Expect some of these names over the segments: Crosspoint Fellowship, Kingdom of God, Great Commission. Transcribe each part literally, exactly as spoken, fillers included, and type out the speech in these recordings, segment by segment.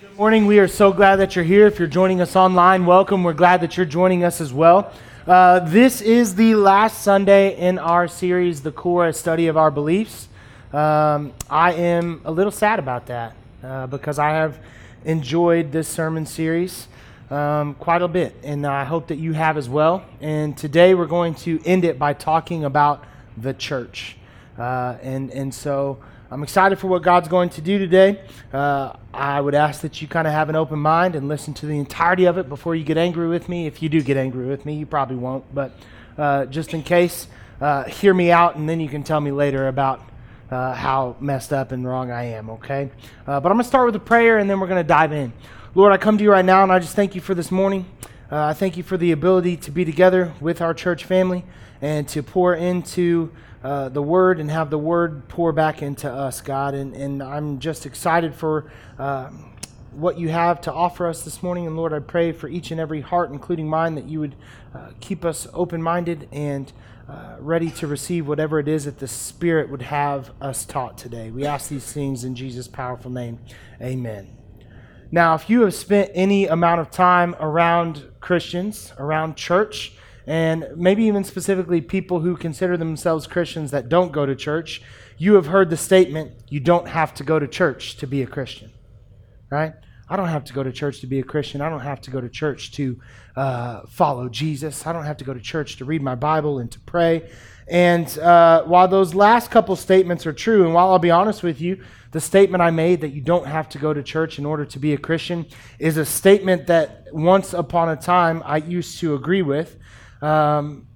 Good morning. We are so glad that you're here. If you're joining us online, welcome. We're glad that you're joining us as well. Uh, this is the last Sunday in our series, The Core Study of Our Beliefs. Um, I am a little sad about that uh, because I have enjoyed this sermon series um, quite a bit, and I hope that you have as well. And today we're going to end it by talking about the church. Uh, and, and so I'm excited for what God's going to do today. Uh, I would ask that you kind of have an open mind and listen to the entirety of it before you get angry with me. If you do get angry with me, you probably won't, but uh, just in case, uh, hear me out, and then you can tell me later about uh, how messed up and wrong I am, okay? Uh, but I'm going to start with a prayer, and then we're going to dive in. Lord, I come to you right now, and I just thank you for this morning. Uh, I thank you for the ability to be together with our church family and to pour into Uh, the word and have the word pour back into us, God. And, and I'm just excited for uh, what you have to offer us this morning. And Lord, I pray for each and every heart, including mine, that you would uh, keep us open-minded and uh, ready to receive whatever it is that the Spirit would have us taught today. We ask these things in Jesus' powerful name. Amen. Now, if you have spent any amount of time around Christians, around church, and maybe even specifically people who consider themselves Christians that don't go to church, you have heard the statement, you don't have to go to church to be a Christian, right? I don't have to go to church to be a Christian. I don't have to go to church to uh, follow Jesus. I don't have to go to church to read my Bible and to pray. And uh, while those last couple statements are true, and while I'll be honest with you, the statement I made that you don't have to go to church in order to be a Christian is a statement that once upon a time I used to agree with. Um,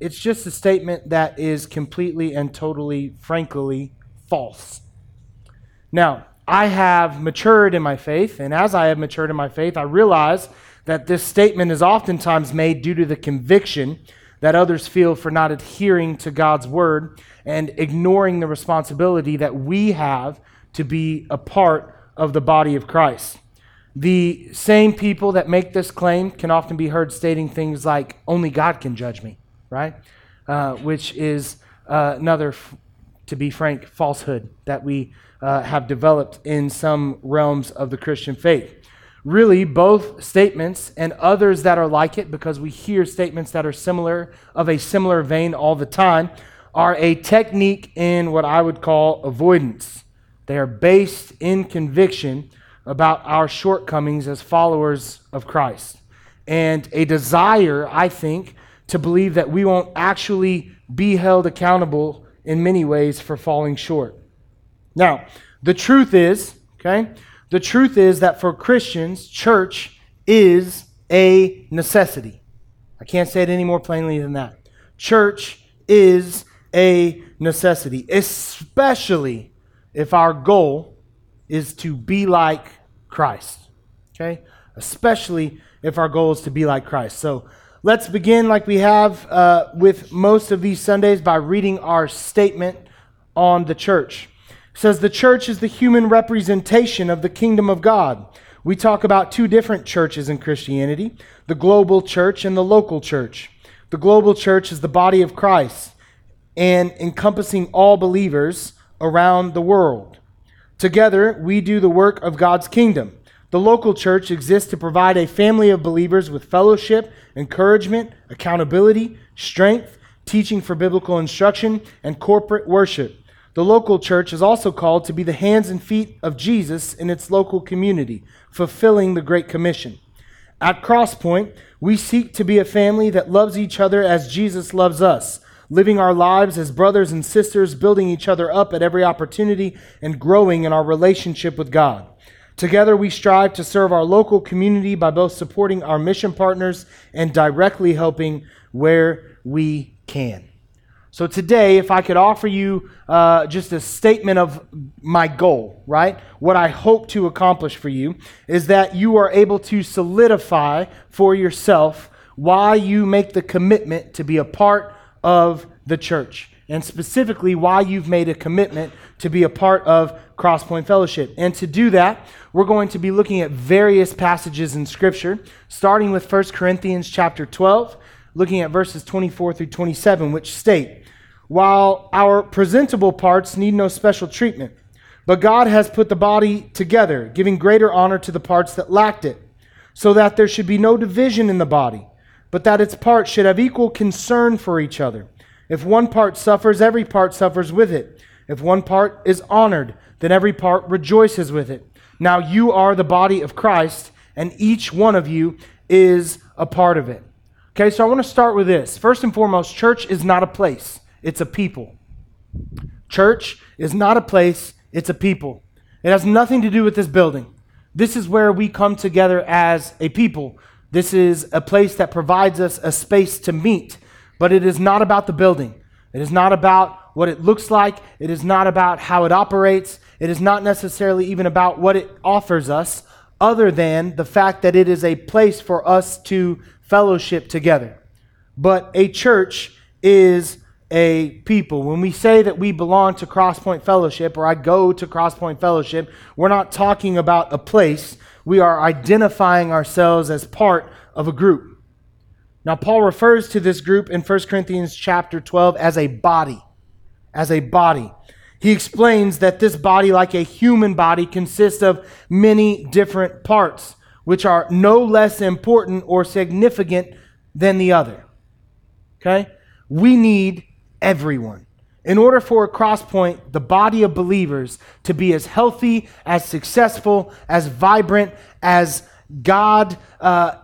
it's just a statement that is completely and totally, frankly, false. Now, I have matured in my faith, and as I have matured in my faith, I realize that this statement is oftentimes made due to the conviction that others feel for not adhering to God's word and ignoring the responsibility that we have to be a part of the body of Christ. The same people that make this claim can often be heard stating things like, only God can judge me, right? Uh, which is uh, another, f- to be frank, falsehood that we uh, have developed in some realms of the Christian faith. Really, both statements and others that are like it, because we hear statements that are similar, of a similar vein all the time, are a technique in what I would call avoidance. They are based in conviction about our shortcomings as followers of Christ, and a desire, I think, to believe that we won't actually be held accountable in many ways for falling short. Now, the truth is, okay, the truth is that for Christians, church is a necessity. I can't say it any more plainly than that. Church is a necessity, especially if our goal is to be like Christ, okay? Especially if our goal is to be like Christ. So let's begin like we have uh, with most of these Sundays by reading our statement on the church. It says, the church is the human representation of the kingdom of God. We talk about two different churches in Christianity, the global church and the local church. The global church is the body of Christ and encompassing all believers around the world. Together, we do the work of God's kingdom. The local church exists to provide a family of believers with fellowship, encouragement, accountability, strength, teaching for biblical instruction, and corporate worship. The local church is also called to be the hands and feet of Jesus in its local community, fulfilling the Great Commission. At Crosspoint, we seek to be a family that loves each other as Jesus loves us, living our lives as brothers and sisters, building each other up at every opportunity, and growing in our relationship with God. Together we strive to serve our local community by both supporting our mission partners and directly helping where we can. So today, if I could offer you uh, just a statement of my goal, right? What I hope to accomplish for you is that you are able to solidify for yourself why you make the commitment to be a part of the church, and specifically why you've made a commitment to be a part of Crosspoint Fellowship. And to do that, we're going to be looking at various passages in Scripture, starting with First Corinthians chapter twelve, looking at verses twenty-four through twenty-seven, which state, while our presentable parts need no special treatment, But God has put the body together, giving greater honor to the parts that lacked it, so that there should be no division in the body, but that its parts should have equal concern for each other. If one part suffers, every part suffers with it. If one part is honored, then every part rejoices with it. Now you are the body of Christ, and each one of you is a part of it. Okay, so I want to start with this. First and foremost, church is not a place, it's a people. Church is not a place, it's a people. It has nothing to do with this building. This is where we come together as a people. This is a place that provides us a space to meet, but it is not about the building. It is not about what it looks like. It is not about how it operates. It is not necessarily even about what it offers us, other than the fact that it is a place for us to fellowship together. But a church is a people. When we say that we belong to Crosspoint Fellowship, or I go to Crosspoint Fellowship, we're not talking about a place. We are identifying ourselves as part of a group. Now, Paul refers to this group in First Corinthians chapter twelve as a body. As a body. He explains that this body, like a human body, consists of many different parts, which are no less important or significant than the other. Okay? We need everyone. In order for a Crosspoint, the body of believers, to be as healthy, as successful, as vibrant, as God uh,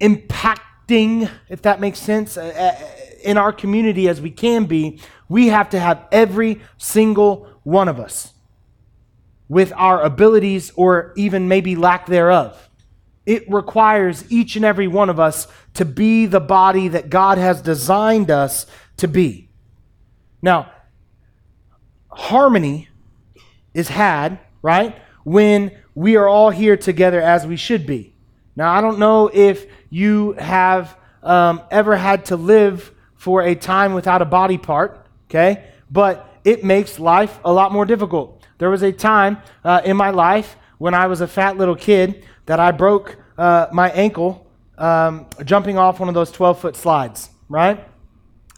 impacting, if that makes sense, uh, in our community as we can be, we have to have every single one of us with our abilities, or even maybe lack thereof. It requires each and every one of us to be the body that God has designed us to be. Now, harmony is had, right, when we are all here together as we should be. Now, I don't know if you have um, ever had to live for a time without a body part, okay, but it makes life a lot more difficult. There was a time uh, in my life when I was a fat little kid that I broke uh, my ankle um, jumping off one of those twelve-foot slides, right?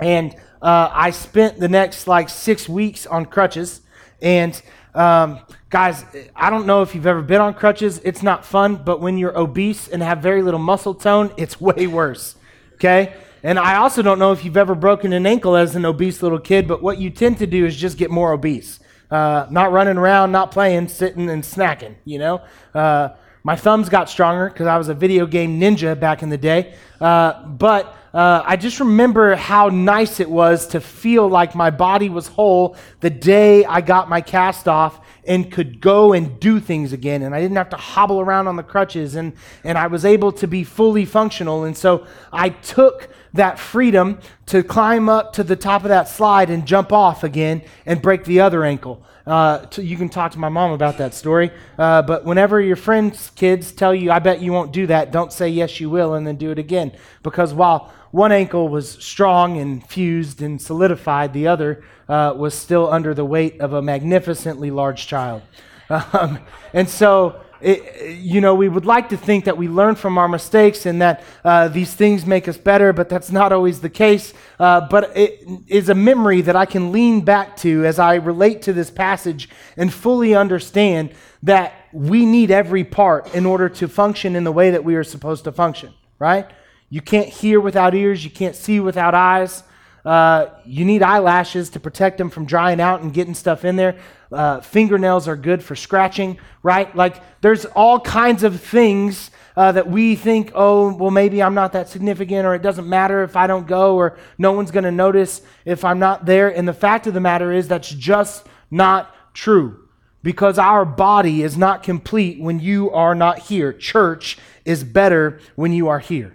And uh, I spent the next like six weeks on crutches. And um, guys, I don't know if you've ever been on crutches. It's not fun, but when you're obese and have very little muscle tone, it's way worse, okay? And I also don't know if you've ever broken an ankle as an obese little kid, but what you tend to do is just get more obese. Uh, not running around, not playing, sitting and snacking, you know. Uh, my thumbs got stronger because I was a video game ninja back in the day. Uh, but uh, I just remember how nice it was to feel like my body was whole the day I got my cast off and could go and do things again, and I didn't have to hobble around on the crutches, and, and I was able to be fully functional. And so I took that freedom to climb up to the top of that slide and jump off again and break the other ankle. Uh, to, you can talk to my mom about that story, uh, but whenever your friends' kids tell you, I bet you won't do that, don't say yes you will and then do it again, because while one ankle was strong and fused and solidified, the other uh, was still under the weight of a magnificently large child. Um, and so, it, you know, we would like to think that we learn from our mistakes and that uh, these things make us better, but that's not always the case. Uh, but it is a memory that I can lean back to as I relate to this passage and fully understand that we need every part in order to function in the way that we are supposed to function, right? You can't hear without ears. You can't see without eyes. Uh, you need eyelashes to protect them from drying out and getting stuff in there. Uh, fingernails are good for scratching, right? Like, there's all kinds of things uh, that we think, oh, well, maybe I'm not that significant, or it doesn't matter if I don't go, or no one's going to notice if I'm not there. And the fact of the matter is that's just not true, because our body is not complete when you are not here. Church is better when you are here.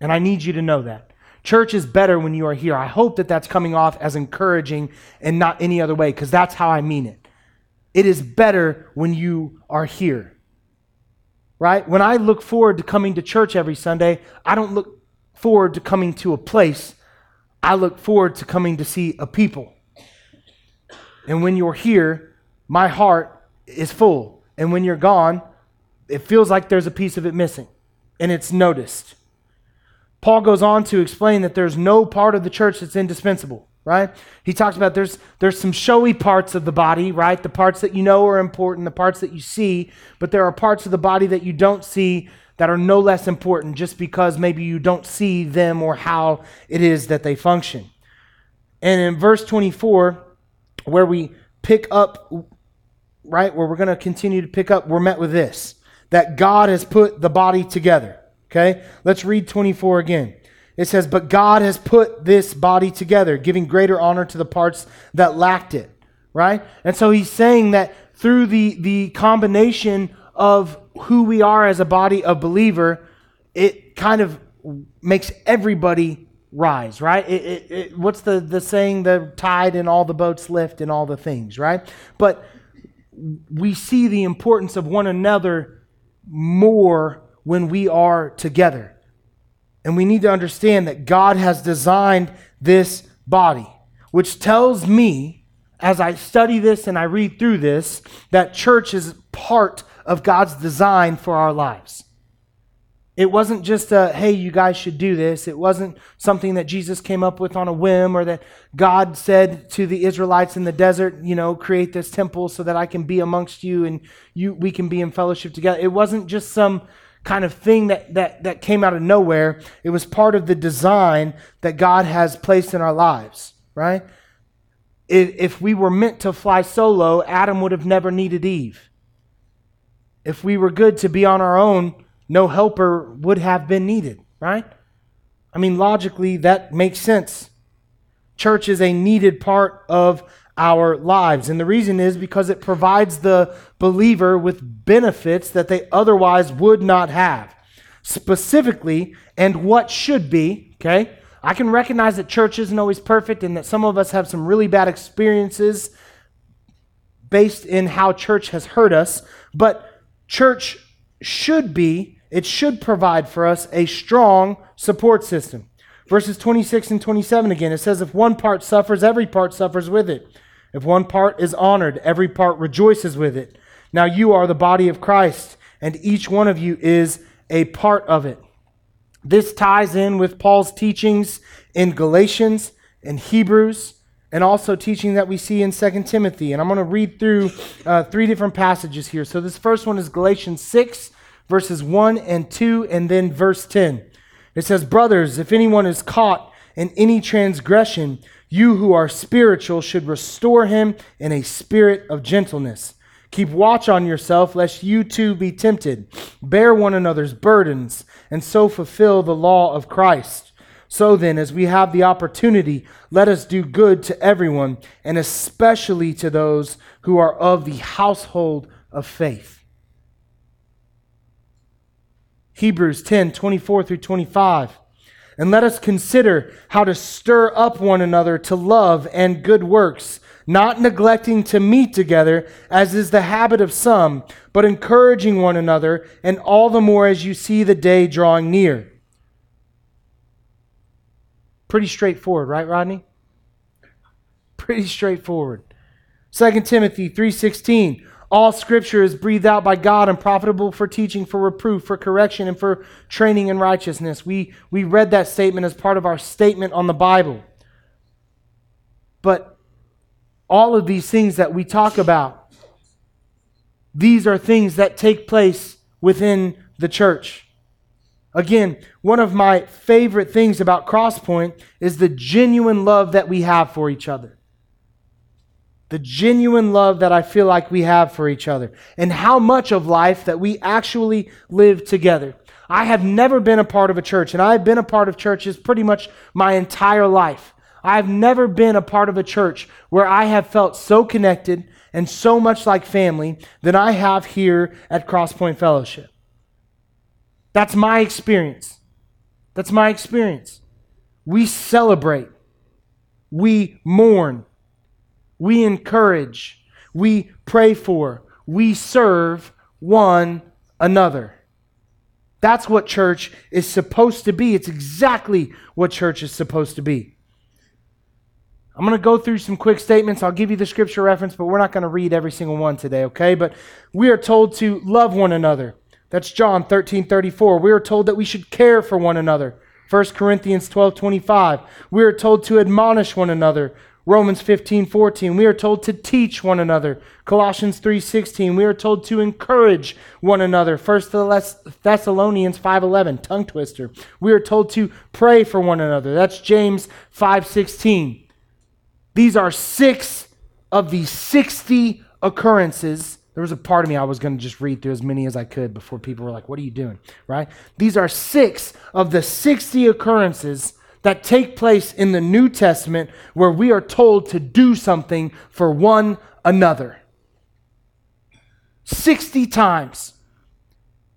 And I need you to know that. Church is better when you are here. I hope that that's coming off as encouraging and not any other way, because that's how I mean it. It is better when you are here, right? When I look forward to coming to church every Sunday, I don't look forward to coming to a place. I look forward to coming to see a people. And when you're here, my heart is full. And when you're gone, it feels like there's a piece of it missing, and it's noticed. Paul goes on to explain that there's no part of the church that's indispensable. right? He talks about there's there's some showy parts of the body, right? The parts that you know are important, the parts that you see, but there are parts of the body that you don't see that are no less important just because maybe you don't see them or how it is that they function. And in verse twenty-four, where we pick up, right, where we're going to continue to pick up, we're met with this, that God has put the body together, okay? Let's read twenty-four again. It says, but God has put this body together, giving greater honor to the parts that lacked it, right? And so he's saying that through the, the combination of who we are as a body of believer, it kind of makes everybody rise, right? It, it, it, what's the, the saying? The tide and all the boats lift and all the things, right? But we see the importance of one another more when we are together. And we need to understand that God has designed this body, which tells me, as I study this and I read through this, that church is part of God's design for our lives. It wasn't just a, hey, you guys should do this. It wasn't something that Jesus came up with on a whim or that God said to the Israelites in the desert, you know, create this temple so that I can be amongst you and you we can be in fellowship together. It wasn't just some kind of thing that, that, that came out of nowhere. It was part of the design that God has placed in our lives, right? If, if we were meant to fly solo, Adam would have never needed Eve. If we were good to be on our own, no helper would have been needed, right? I mean, logically, that makes sense. Church is a needed part of our lives. And the reason is because it provides the believer with benefits that they otherwise would not have. Specifically, and what should be, okay? I can recognize that church isn't always perfect and that some of us have some really bad experiences based in how church has hurt us, but church should be, it should provide for us a strong support system. Verses twenty-six and twenty-seven again, it says, if one part suffers, every part suffers with it. If one part is honored, every part rejoices with it. Now you are the body of Christ, and each one of you is a part of it. This ties in with Paul's teachings in Galatians and Hebrews, and also teaching that we see in Second Timothy. And I'm going to read through uh, three different passages here. So this first one is Galatians six, verses one and two, and then verse ten. It says, brothers, if anyone is caught in any transgression, you who are spiritual should restore him in a spirit of gentleness. Keep watch on yourself, lest you too be tempted. Bear one another's burdens, and so fulfill the law of Christ. So then, as we have the opportunity, let us do good to everyone, and especially to those who are of the household of faith. Hebrews ten, twenty-four through twenty-five. And let us consider how to stir up one another to love and good works, not neglecting to meet together, as is the habit of some, but encouraging one another, and all the more as you see the day drawing near. Pretty straightforward, right, Rodney? Pretty straightforward. Second Timothy three sixteen. All scripture is breathed out by God and profitable for teaching, for reproof, for correction, and for training in righteousness. We, we read that statement as part of our statement on the Bible. But all of these things that we talk about, these are things that take place within the church. Again, one of my favorite things about Crosspoint is the genuine love that we have for each other. The genuine love that I feel like we have for each other, and how much of life that we actually live together. I have never been a part of a church, and I've been a part of churches pretty much my entire life. I've never been a part of a church where I have felt so connected and so much like family than I have here at Crosspoint Fellowship. That's my experience. That's my experience. We celebrate. We mourn. We encourage, we pray for, we serve one another. That's what church is supposed to be. It's exactly what church is supposed to be. I'm going to go through some quick statements. I'll give you the scripture reference, but we're not going to read every single one today, okay? But we are told to love one another. That's John thirteen thirty-four. We are told that we should care for one another. First Corinthians twelve twenty-five. We are told to admonish one another. Romans fifteen fourteen. We are told to teach one another. Colossians three sixteen. We are told to encourage one another. First Thessalonians five eleven. Tongue twister. We are told to pray for one another. That's James five sixteen. These are six of the sixty occurrences. There was a part of me I was going to just read through as many as I could before people were like, what are you doing, right? These are six of the sixty occurrences that take place in the New Testament where we are told to do something for one another. sixty times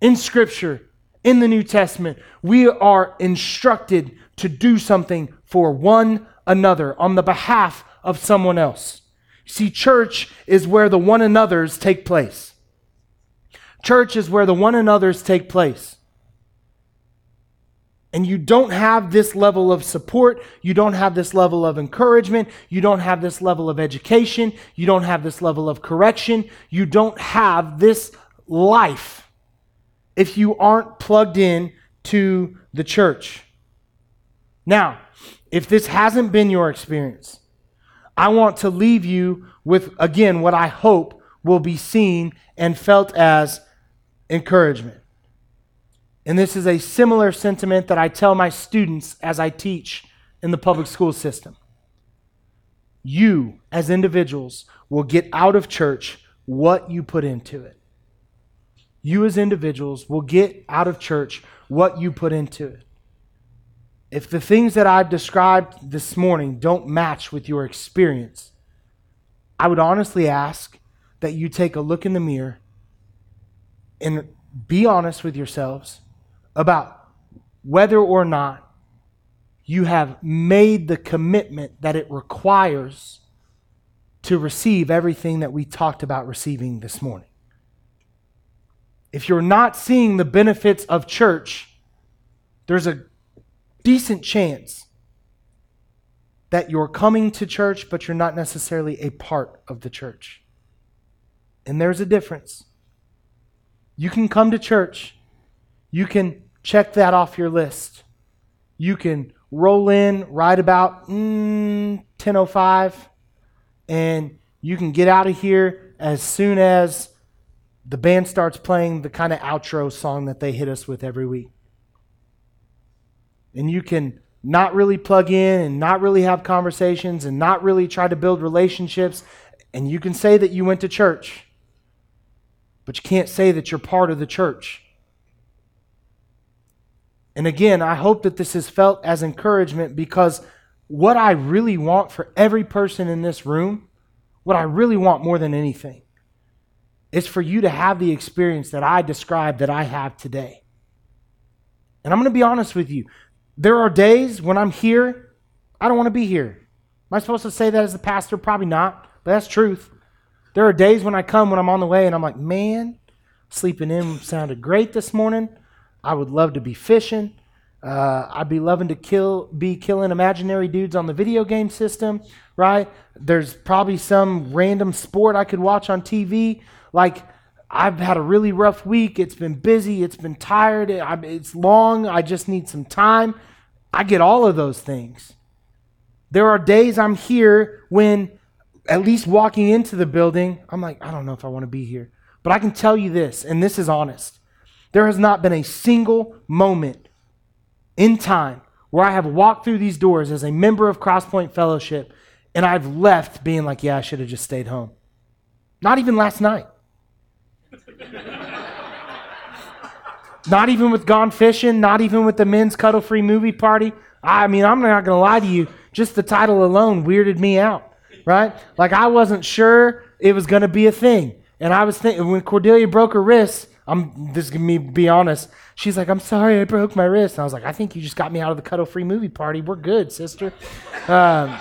in Scripture, in the New Testament, we are instructed to do something for one another on the behalf of someone else. See, church is where the one another's take place. Church is where the one another's take place. And you don't have this level of support. You don't have this level of encouragement. You don't have this level of education. You don't have this level of correction. You don't have this life if you aren't plugged in to the church. Now, if this hasn't been your experience, I want to leave you with, again, what I hope will be seen and felt as encouragement. And this is a similar sentiment that I tell my students as I teach in the public school system. You, as individuals, will get out of church what you put into it. You, as individuals, will get out of church what you put into it. If the things that I've described this morning don't match with your experience, I would honestly ask that you take a look in the mirror and be honest with yourselves about whether or not you have made the commitment that it requires to receive everything that we talked about receiving this morning. If you're not seeing the benefits of church, there's a decent chance that you're coming to church, but you're not necessarily a part of the church. And there's a difference. You can come to church. You can check that off your list. You can roll in right about mm, ten oh five, and you can get out of here as soon as the band starts playing the kind of outro song that they hit us with every week. And you can not really plug in and not really have conversations and not really try to build relationships. And you can say that you went to church, but you can't say that you're part of the church. And again, I hope that this is felt as encouragement, because what I really want for every person in this room, what I really want more than anything, is for you to have the experience that I described that I have today. And I'm going to be honest with you. There are days when I'm here, I don't want to be here. Am I supposed to say that as a pastor? Probably not, but that's truth. There are days when I come, when I'm on the way, and I'm like, man, sleeping in sounded great this morning. I would love to be fishing. Uh, I'd be loving to kill, be killing imaginary dudes on the video game system, right? There's probably some random sport I could watch on T V. Like, I've had a really rough week. It's been busy. It's been tired. It's long. I just need some time. I get all of those things. There are days I'm here when, at least walking into the building, I'm like, I don't know if I want to be here. But I can tell you this, and this is honest. There has not been a single moment in time where I have walked through these doors as a member of Crosspoint Fellowship and I've left being like, yeah, I should have just stayed home. Not even last night. Not even with Gone Fishing, not even with the men's cuddle-free movie party. I mean, I'm not going to lie to you, just the title alone weirded me out, right? Like, I wasn't sure it was going to be a thing. And I was thinking, when Cordelia broke her wrist, I'm this is going to be honest, she's like, I'm sorry I broke my wrist. And I was like, I think you just got me out of the cuddle-free movie party. We're good, sister. Um,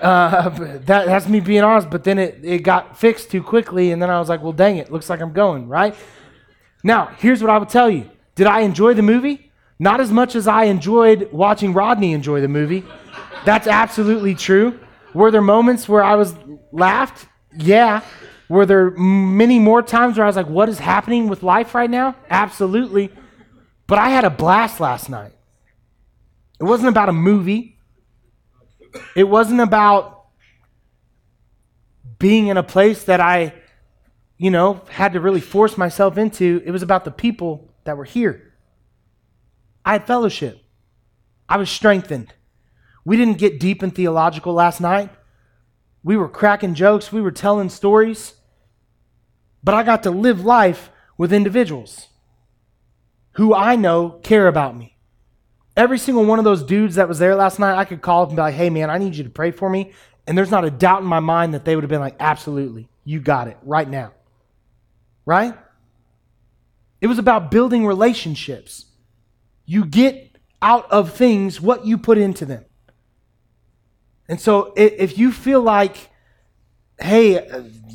Uh, that, that's me being honest, but then it, it got fixed too quickly, and then I was like, well, dang it, looks like I'm going, right? Now, here's what I would tell you. Did I enjoy the movie? Not as much as I enjoyed watching Rodney enjoy the movie. That's absolutely true. Were there moments where I was laughed? Yeah. Were there many more times where I was like, what is happening with life right now? Absolutely. But I had a blast last night. It wasn't about a movie. It wasn't about being in a place that I, you know, had to really force myself into. It was about the people that were here. I had fellowship. I was strengthened. We didn't get deep in theological last night. We were cracking jokes. We were telling stories. But I got to live life with individuals who I know care about me. Every single one of those dudes that was there last night, I could call up and be like, hey, man, I need you to pray for me. And there's not a doubt in my mind that they would have been like, absolutely, you got it right now. Right? It was about building relationships. You get out of things what you put into them. And so if you feel like, hey,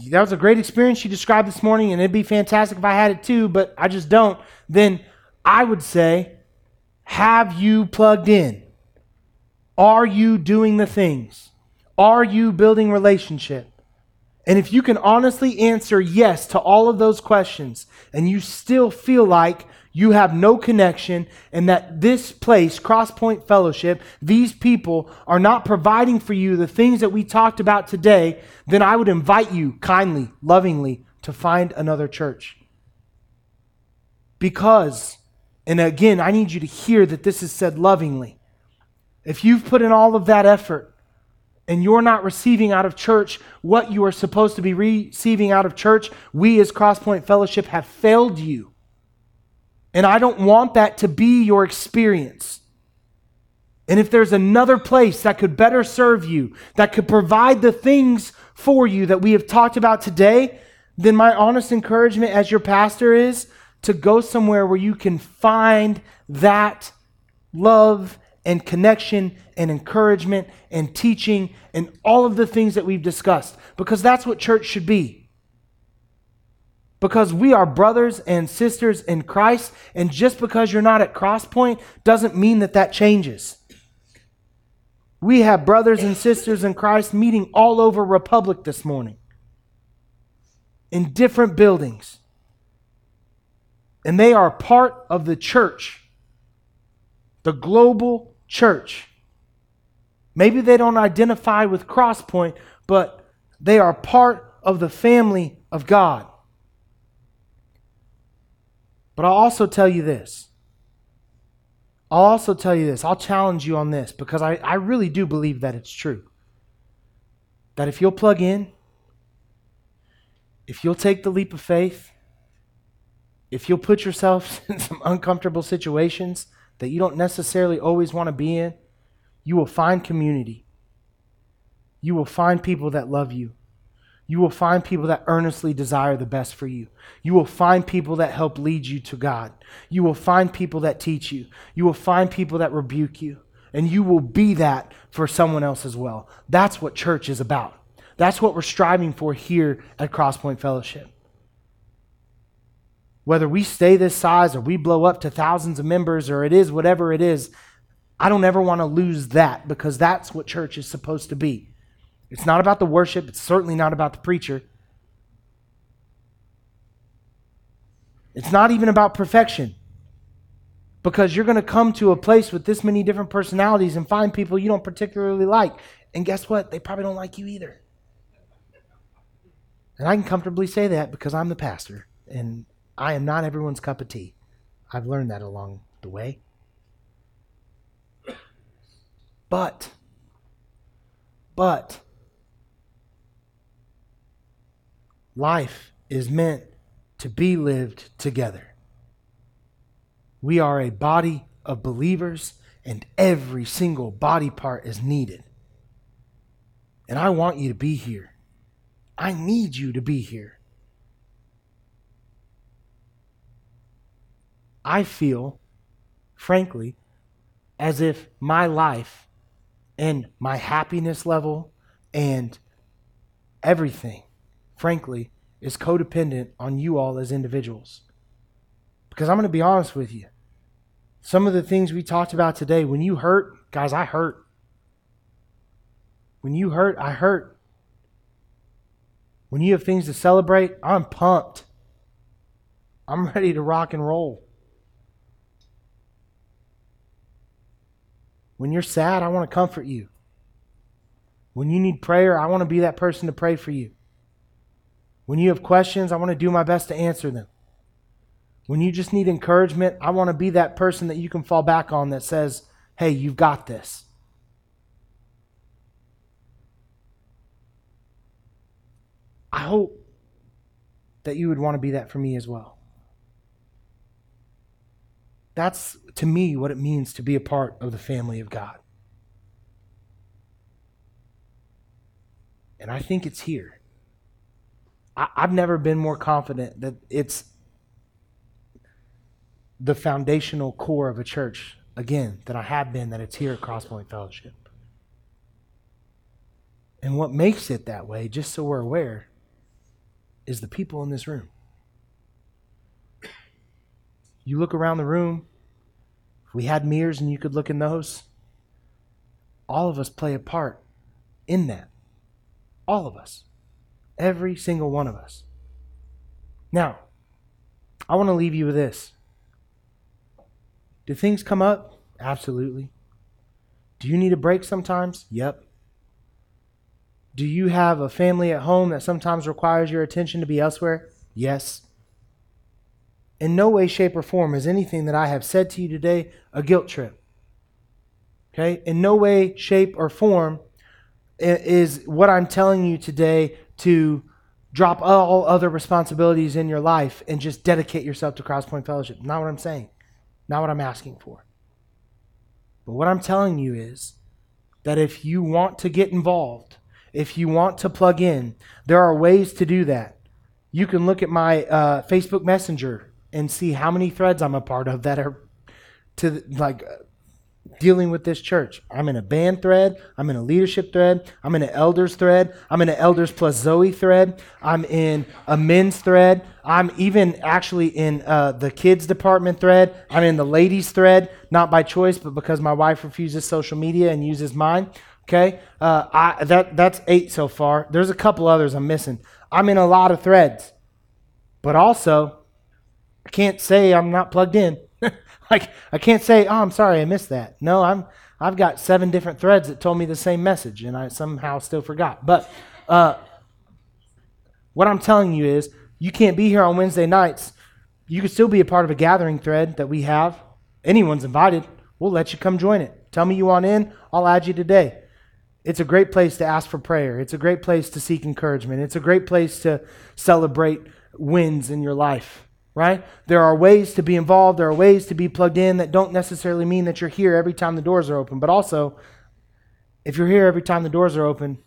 that was a great experience you described this morning, and it'd be fantastic if I had it too, but I just don't, then I would say, have you plugged in? Are you doing the things? Are you building relationship? And if you can honestly answer yes to all of those questions, and you still feel like you have no connection, and that this place, Crosspoint Fellowship, these people are not providing for you the things that we talked about today, then I would invite you kindly, lovingly, to find another church. Because, and again, I need you to hear that this is said lovingly. If you've put in all of that effort and you're not receiving out of church what you are supposed to be receiving out of church, we as Crosspoint Fellowship have failed you. And I don't want that to be your experience. And if there's another place that could better serve you, that could provide the things for you that we have talked about today, then my honest encouragement as your pastor is to go somewhere where you can find that love and connection and encouragement and teaching and all of the things that we've discussed. Because that's what church should be. Because we are brothers and sisters in Christ, and just because you're not at Crosspoint doesn't mean that that changes. We have brothers and sisters in Christ meeting all over Republic this morning in different buildings. And they are part of the church, the global church. Maybe they don't identify with Crosspoint, but they are part of the family of God. But I'll also tell you this. I'll also tell you this. I'll challenge you on this because I, I really do believe that it's true. That if you'll plug in, if you'll take the leap of faith, if you'll put yourself in some uncomfortable situations that you don't necessarily always want to be in, you will find community. You will find people that love you. You will find people that earnestly desire the best for you. You will find people that help lead you to God. You will find people that teach you. You will find people that rebuke you. And you will be that for someone else as well. That's what church is about. That's what we're striving for here at Crosspoint Fellowship. Whether we stay this size or we blow up to thousands of members or it is whatever it is, I don't ever want to lose that because that's what church is supposed to be. It's not about the worship. It's certainly not about the preacher. It's not even about perfection. Because you're going to come to a place with this many different personalities and find people you don't particularly like. And guess what? They probably don't like you either. And I can comfortably say that because I'm the pastor. And I am not everyone's cup of tea. I've learned that along the way. But, but, life is meant to be lived together. We are a body of believers, and every single body part is needed. And I want you to be here. I need you to be here. I feel, frankly, as if my life and my happiness level and everything, frankly, is codependent on you all as individuals. Because I'm going to be honest with you. Some of the things we talked about today, when you hurt, guys, I hurt. When you hurt, I hurt. When you have things to celebrate, I'm pumped. I'm ready to rock and roll. When you're sad, I want to comfort you. When you need prayer, I want to be that person to pray for you. When you have questions, I want to do my best to answer them. When you just need encouragement, I want to be that person that you can fall back on that says, hey, you've got this. I hope that you would want to be that for me as well. That's, to me, what it means to be a part of the family of God. And I think it's here. I, I've never been more confident that it's the foundational core of a church, again, than I have been that it's here at Crosspoint Fellowship. And what makes it that way, just so we're aware, is the people in this room. You look around the room, if we had mirrors and you could look in those, all of us play a part in that. All of us. Every single one of us. Now, I want to leave you with this. Do things come up? Absolutely. Do you need a break sometimes? Yep. Do you have a family at home that sometimes requires your attention to be elsewhere? Yes. In no way, shape, or form is anything that I have said to you today a guilt trip. Okay? In no way, shape, or form is what I'm telling you today to drop all other responsibilities in your life and just dedicate yourself to Crosspoint Fellowship. Not what I'm saying. Not what I'm asking for. But what I'm telling you is that if you want to get involved, if you want to plug in, there are ways to do that. You can look at my uh, Facebook Messenger and see how many threads I'm a part of that are to like uh, dealing with this church. I'm in a band thread. I'm in a leadership thread. I'm in an elders thread. I'm in an elders plus Zoe thread. I'm in a men's thread. I'm even actually in uh, the kids department thread. I'm in the ladies thread, not by choice, but because my wife refuses social media and uses mine. Okay, uh, I, that that's eight so far. There's a couple others I'm missing. I'm in a lot of threads, but also I can't say I'm not plugged in. Like, I can't say, oh, I'm sorry, I missed that. No, I'm, I've got seven different threads that told me the same message, and I somehow still forgot. But uh, what I'm telling you is you can't be here on Wednesday nights. You could still be a part of a gathering thread that we have. Anyone's invited. We'll let you come join it. Tell me you want in. I'll add you today. It's a great place to ask for prayer. It's a great place to seek encouragement. It's a great place to celebrate wins in your life. Right? There are ways to be involved. There are ways to be plugged in that don't necessarily mean that you're here every time the doors are open. But also, if you're here every time the doors are open,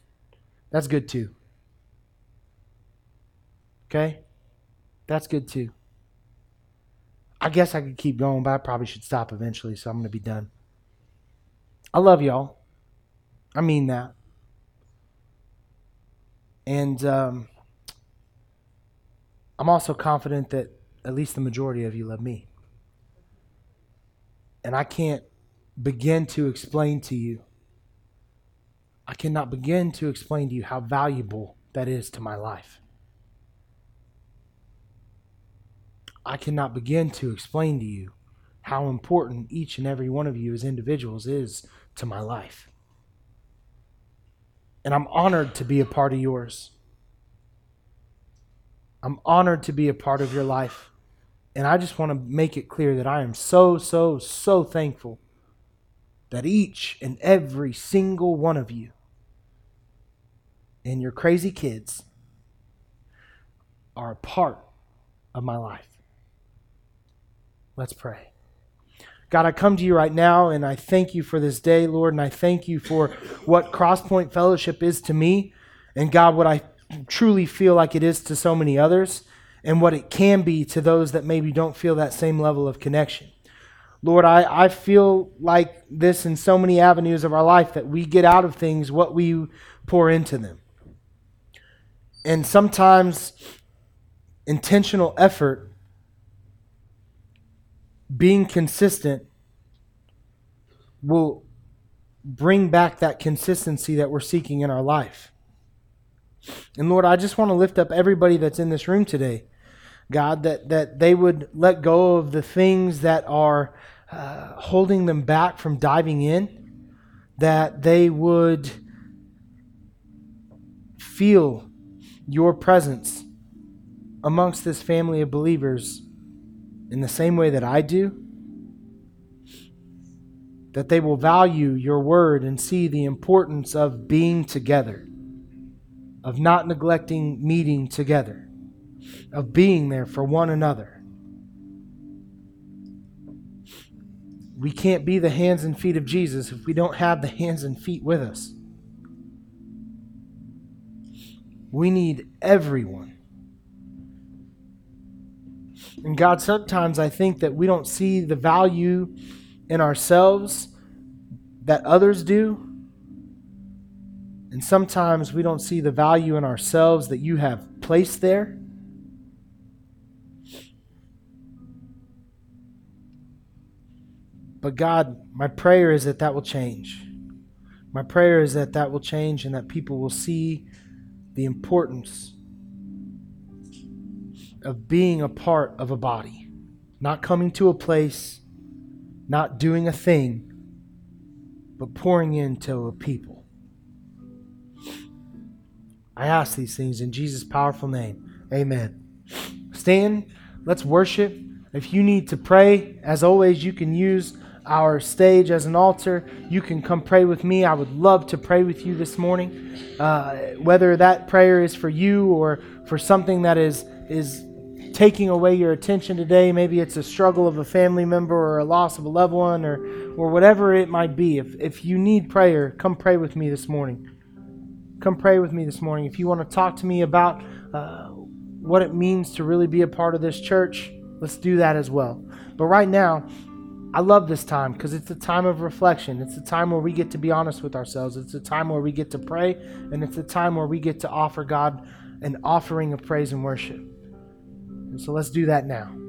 that's good too. Okay? That's good too. I guess I could keep going, but I probably should stop eventually, so I'm going to be done. I love y'all. I mean that. And um, I'm also confident that at least the majority of you love me. And I can't begin to explain to you, I cannot begin to explain to you how valuable that is to my life. I cannot begin to explain to you how important each and every one of you as individuals is to my life. And I'm honored to be a part of yours. I'm honored to be a part of your life. And I just want to make it clear that I am so, so, so thankful that each and every single one of you and your crazy kids are a part of my life. Let's pray. God, I come to you right now and I thank you for this day, Lord, and I thank you for what Crosspoint Fellowship is to me, and God, what I truly feel like it is to so many others, and what it can be to those that maybe don't feel that same level of connection. Lord, I, I feel like this in so many avenues of our life, that we get out of things what we pour into them. And sometimes intentional effort, being consistent, will bring back that consistency that we're seeking in our life. And Lord, I just want to lift up everybody that's in this room today, God, that, that they would let go of the things that are uh, holding them back from diving in that they would feel your presence amongst this family of believers in the same way that I do, that they will value your word and see the importance of being together, of not neglecting meeting together, of being there for one another. We can't be the hands and feet of Jesus if we don't have the hands and feet with us. We need everyone. And God, sometimes I think that we don't see the value in ourselves that others do. And sometimes we don't see the value in ourselves that you have placed there. But God, my prayer is that that will change. My prayer is that that will change and that people will see the importance of being a part of a body. Not coming to a place, not doing a thing, but pouring into a people. I ask these things in Jesus' powerful name. Amen. Stand, let's worship. If you need to pray, as always, you can use our stage as an altar. You can come pray with me. I would love to pray with you this morning. Uh, whether that prayer is for you or for something that is is taking away your attention today, maybe it's a struggle of a family member or a loss of a loved one or or whatever it might be. If if you need prayer, come pray with me this morning. Come pray with me this morning. If you want to talk to me about uh, what it means to really be a part of this church, let's do that as well. But right now, I love this time because it's a time of reflection. It's a time where we get to be honest with ourselves. It's a time where we get to pray, and it's a time where we get to offer God an offering of praise and worship. And so let's do that now.